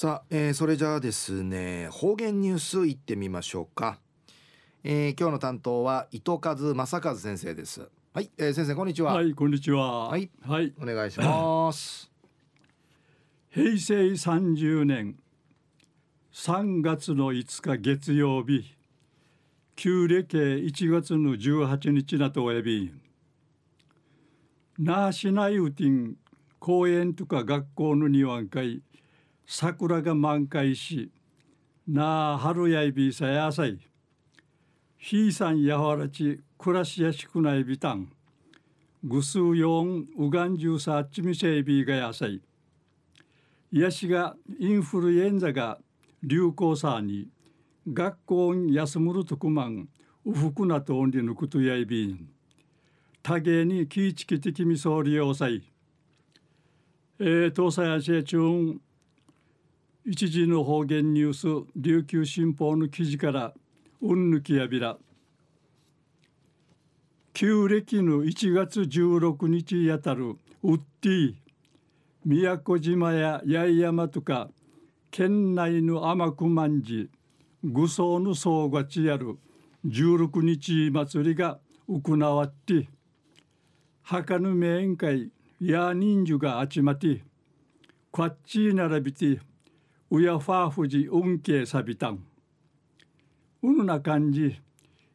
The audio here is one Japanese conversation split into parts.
さあ、それじゃあですね、方言ニュースいってみましょうか。今日の担当は伊藤正和先生です。はい、先生こんにちは。はい、こんにちは。はい、はい、お願いします。平成30年3月の5日月曜日、旧暦1月の18日なとおえび、なあしないうてん公園とか学校の庭んかい桜が満開し、なあ春やいびさやさい、ひいさんやわらち暮らしやしくないびたん、ぐすうよんうがんじゅうさあっちみせいびがやさい、やしがインフルエンザが流行さに学校に休むるとくまんうふくなとおんりぬくとやいびん、たげにきいちきてきみそうりようさい、東西安市中一時の方言ニュース琉球新報の記事からうんぬきやびら。旧暦の1月16日やたるうってぃ、宮古島や八重山とか県内の天久万寺愚僧の総がちやる16日祭りが行わって、墓の名宴会や人数が集まってこっち並びてうやファーフジ運慶さびたん。うぬな感じ、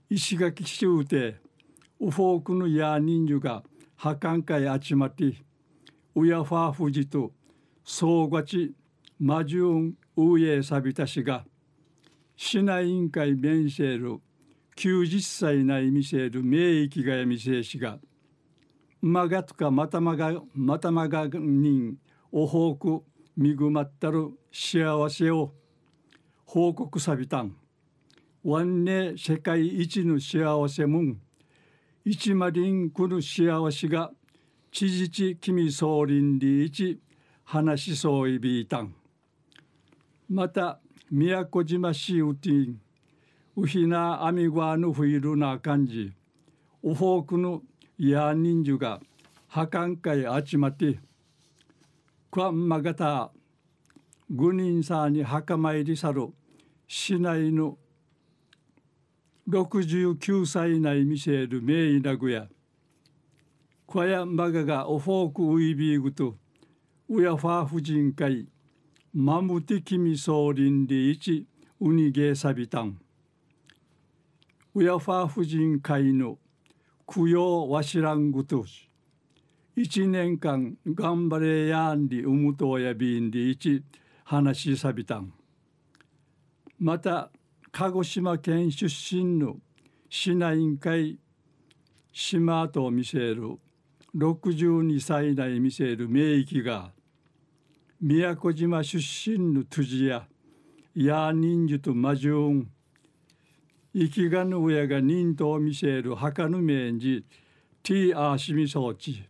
石垣しゅうて、うフォークのや人数がはかんかいあちまって、うやファーフジと、そうがち、まじゅん、うえさびたしが、市内委員会面せる、90歳ないみせる名域がやみせしが、まがとかまたまが人、おフォーク、みぐまったる幸せを報告さびたん。わんね世界一の幸せもん、一まりんくる幸せがちじち君総倫理一話しそういびいたん。また宮古島市うてんうひなあみがぬふいるな感じ、おフォークのや人数がはかんかいあちまってクアンマガタグニンサーに墓参りさる市内の69歳内見せる名医なぐや、クアヤンマガがおフォークウイビーグとウヤファーフジンカイマムテキミソーリンリイチウニゲーサビタン、ウヤファーフジンカイの供養ワシラングとし一年間頑張れやんりうむとやびんりいち話しさびたん。また鹿児島県出身の市内委員会島と見せる62歳代見せる名域が宮古島出身の辻やや人数と魔獣生きがぬ親が人と見せる墓の面じ T アーシミ装置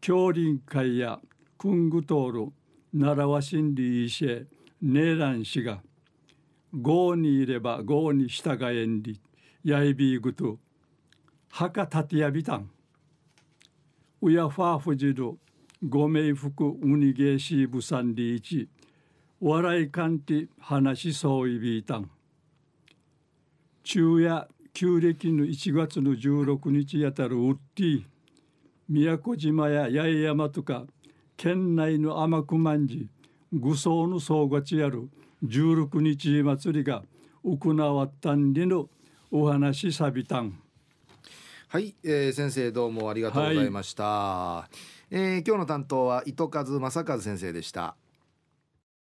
教林会やクングトール奈良和心理医師ネーラン氏が郷にいれば郷に従えんりやいびいぐと墓たてやびたん。うやファーフジルご冥福うにげーしーぶさんりいち笑いかんて話しそういびいたん。昼夜旧暦の1月の16日やたるうってぃ、宮古島や八重山とか県内の天久万寺愚僧の総がちやる16日祭りが行わったんりのお話さびたん。はい、先生どうもありがとうございました。今日の担当は伊藤正和先生でした。